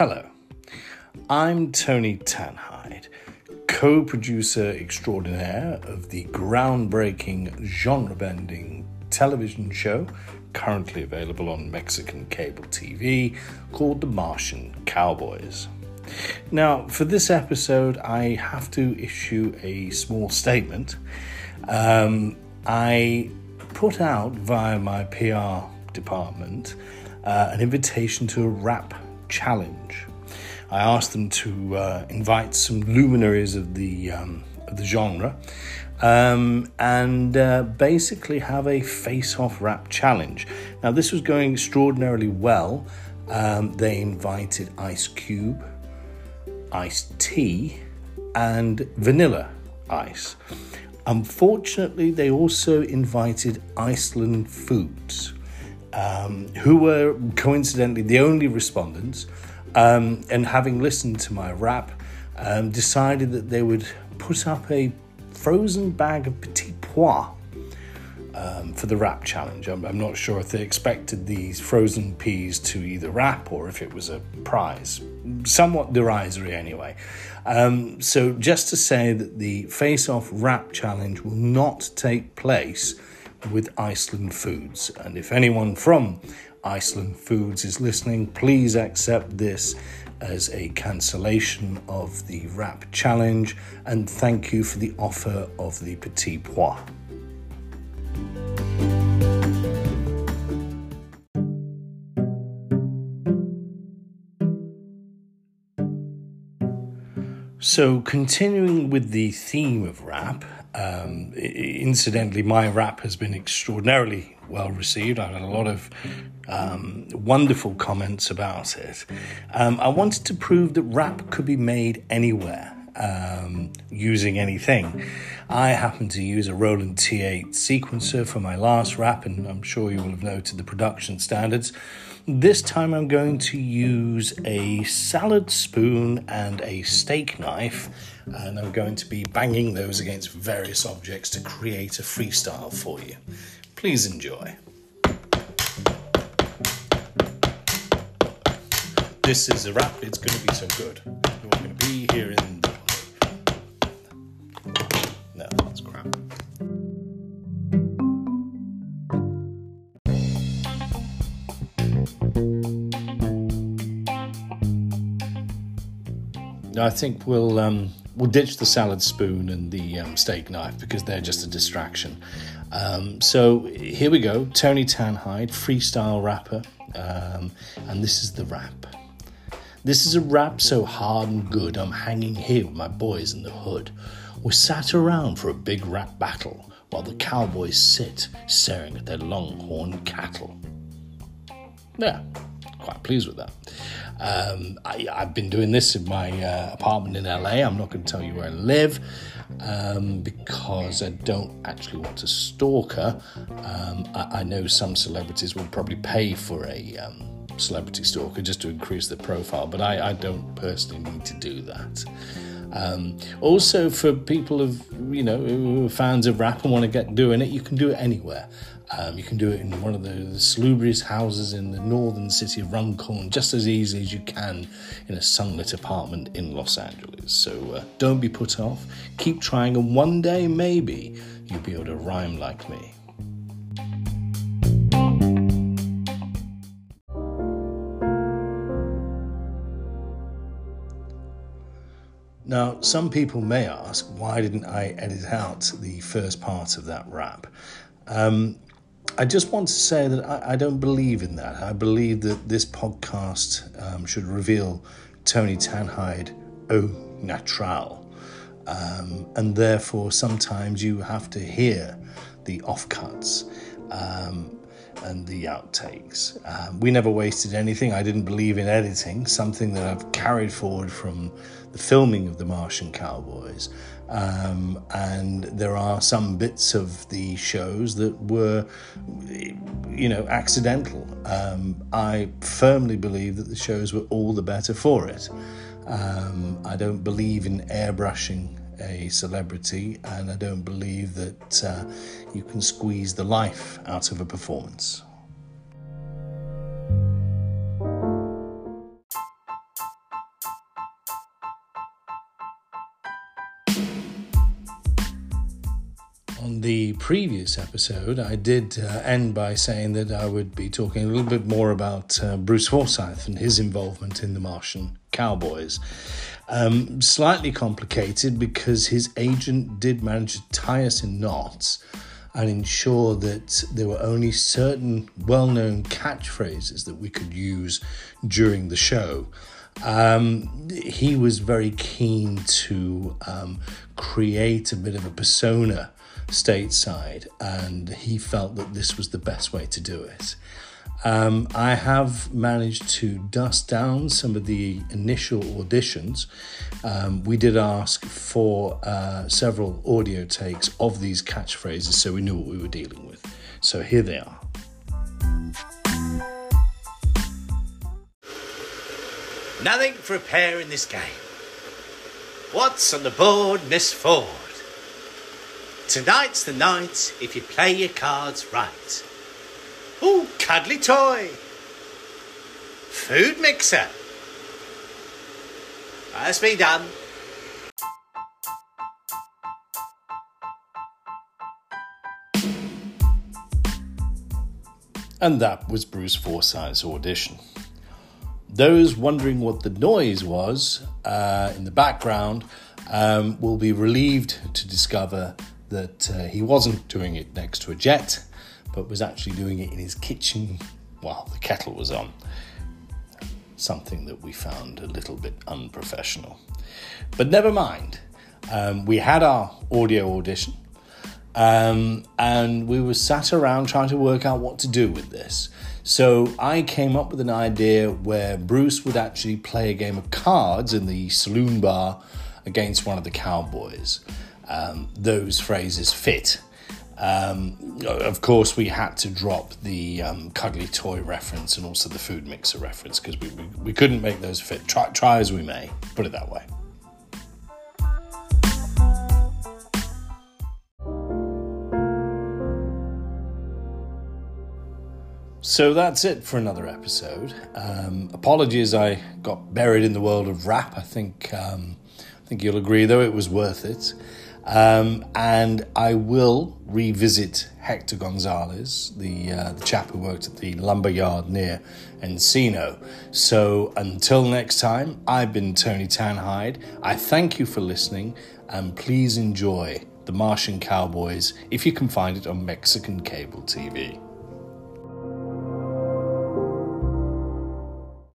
Hello, I'm Tony Tanhyde, co-producer extraordinaire of the groundbreaking, genre-bending television show currently available on Mexican cable TV called The Martian Cowboys. Now, for this episode, I have to issue a small statement. I put out via my PR department an invitation to a rap challenge. I asked them to invite some luminaries of the genre and basically have a face-off rap challenge. Now, this was going extraordinarily well. They invited Ice Cube, Ice Tea, and Vanilla Ice. Unfortunately, they also invited Iceland Foods, who were coincidentally the only respondents, and having listened to my rap, decided that they would put up a frozen bag of petits pois for the rap challenge. I'm not sure if they expected these frozen peas to either rap or if it was a prize. Somewhat derisory anyway. So just to say that the face-off rap challenge will not take place with Iceland Foods. And if anyone from Iceland Foods is listening, please accept this as a cancellation of the rap challenge. And thank you for the offer of the petits pois. So continuing with the theme of rap, incidentally, my rap has been extraordinarily well received. I've had a lot of wonderful comments about it. I wanted to prove that rap could be made anywhere, using anything. I happen to use a Roland T8 sequencer for my last rap, and I'm sure you will have noted the production standards. This time I'm going to use a salad spoon and a steak knife, and I'm going to be banging those against various objects to create a freestyle for you. Please enjoy. This is a rap, it's going to be so good. We're going to be here in the... No, that's crap. I think we'll ditch the salad spoon and the steak knife because they're just a distraction. So here we go, Tony Tanhyde, freestyle rapper, and this is the rap. This is a rap so hard and good, I'm hanging here with my boys in the hood. We're sat around for a big rap battle while the cowboys sit staring at their longhorn cattle. Yeah, quite pleased with that. I've been doing this in my apartment in LA. I'm not going to tell you where I live because I don't actually want to stalk her. I know some celebrities will probably pay for a celebrity stalker just to increase their profile, but I don't personally need to do that. Also, for people who are fans of rap and want to get doing it, you can do it anywhere. You can do it in one of the salubrious houses in the northern city of Runcorn just as easily as you can in a sunlit apartment in Los Angeles. So don't be put off. Keep trying, and one day maybe you'll be able to rhyme like me. Now, some people may ask, why didn't I edit out the first part of that rap? I just want to say that I don't believe in that. I believe that this podcast should reveal Tony Tanhyde au naturel. And therefore, sometimes you have to hear the offcuts and the outtakes. We never wasted anything. I didn't believe in editing, something that I've carried forward from the filming of The Martian Cowboys. And there are some bits of the shows that were, accidental. I firmly believe that the shows were all the better for it. I don't believe in airbrushing a celebrity, and I don't believe that you can squeeze the life out of a performance. on the previous episode, I did end by saying that I would be talking a little bit more about Bruce Forsyth and his involvement in The Martian Cowboys. Slightly complicated because his agent did manage to tie us in knots and ensure that there were only certain well-known catchphrases that we could use during the show. He was very keen to create a bit of a persona stateside, and he felt that this was the best way to do it. I have managed to dust down some of the initial auditions. We did ask for several audio takes of these catchphrases so we knew what we were dealing with. So here they are. Nothing for a pair in this game. What's on the board, Miss Ford? Tonight's the night if you play your cards right. Ooh, cuddly toy. Food mixer. That's been done. And that was Bruce Forsyth's audition. Those wondering what the noise was in the background will be relieved to discover that he wasn't doing it next to a jet, but was actually doing it in his kitchen while the kettle was on. Something that we found a little bit unprofessional. But never mind. We had our audio audition, and we were sat around trying to work out what to do with this. So I came up with an idea where Bruce would actually play a game of cards in the saloon bar against one of the cowboys. Those phrases fit. Of course, we had to drop the cuddly toy reference and also the food mixer reference because we couldn't make those fit. Try as we may, put it that way. So that's it for another episode. Apologies, I got buried in the world of rap. I think you'll agree, though, it was worth it. And I will revisit Hector Gonzalez, the chap who worked at the lumber yard near Encino. So until next time, I've been Tony Tanhyde. I thank you for listening, and please enjoy The Martian Cowboys if you can find it on Mexican cable TV.